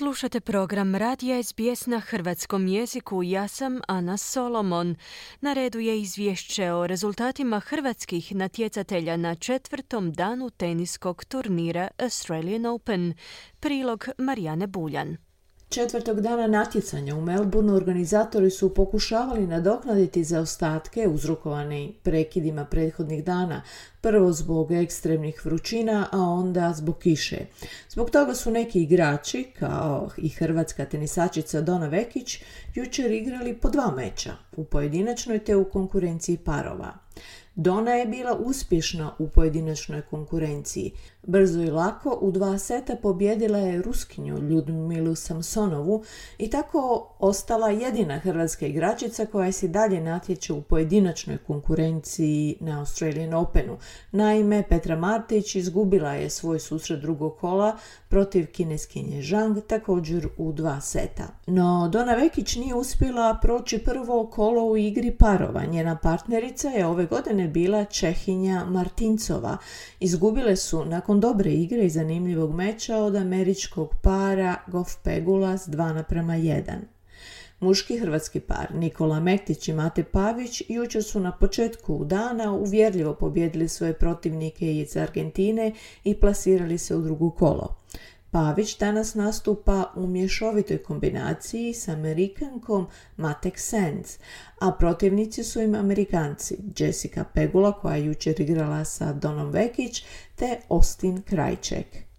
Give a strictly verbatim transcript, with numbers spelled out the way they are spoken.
Slušate program Radija S B S na hrvatskom jeziku. Ja sam Ana Solomon. Na redu je izvješće o rezultatima hrvatskih natjecatelja na četvrtom danu teniskog turnira Australian Open. Prilog Marijane Buljan. Četvrtog dana natjecanja u Melbourneu organizatori su pokušavali nadoknaditi zaostatke uzrokovane prekidima prethodnih dana, prvo zbog ekstremnih vrućina, a onda zbog kiše. Zbog toga su neki igrači, kao i hrvatska tenisačica Dona Vekić, jučer igrali po dva meča, u pojedinačnoj te u konkurenciji parova. Dona je bila uspješna u pojedinačnoj konkurenciji. Brzo i lako u dva seta pobijedila je Ruskinju Ludmilu Samsonovu i tako ostala jedina hrvatska igračica koja se dalje natječe u pojedinačnoj konkurenciji na Australian Openu. Naime, Petra Martić izgubila je svoj susret drugog kola protiv Kineskinje Zhang također u dva seta. No, Dona Vekić nije uspjela proći prvo kolo u igri parova. Njena partnerica je ove godine bila Čehinja Martincova. Izgubile su nakon dobre igre i zanimljivog meča od američkog para Gauff Pegula s dva naprema jedan. Muški hrvatski par Nikola Mektić i Mate Pavić jučer su na početku dana uvjerljivo pobijedili svoje protivnike iz Argentine i plasirali se u drugo kolo. Pavić danas nastupa u mješovitoj kombinaciji s Amerikankom Matek Sands, a protivnici su im Amerikanci Jessica Pegula, koja je jučer igrala sa Donom Vekić, te Austin Krajček.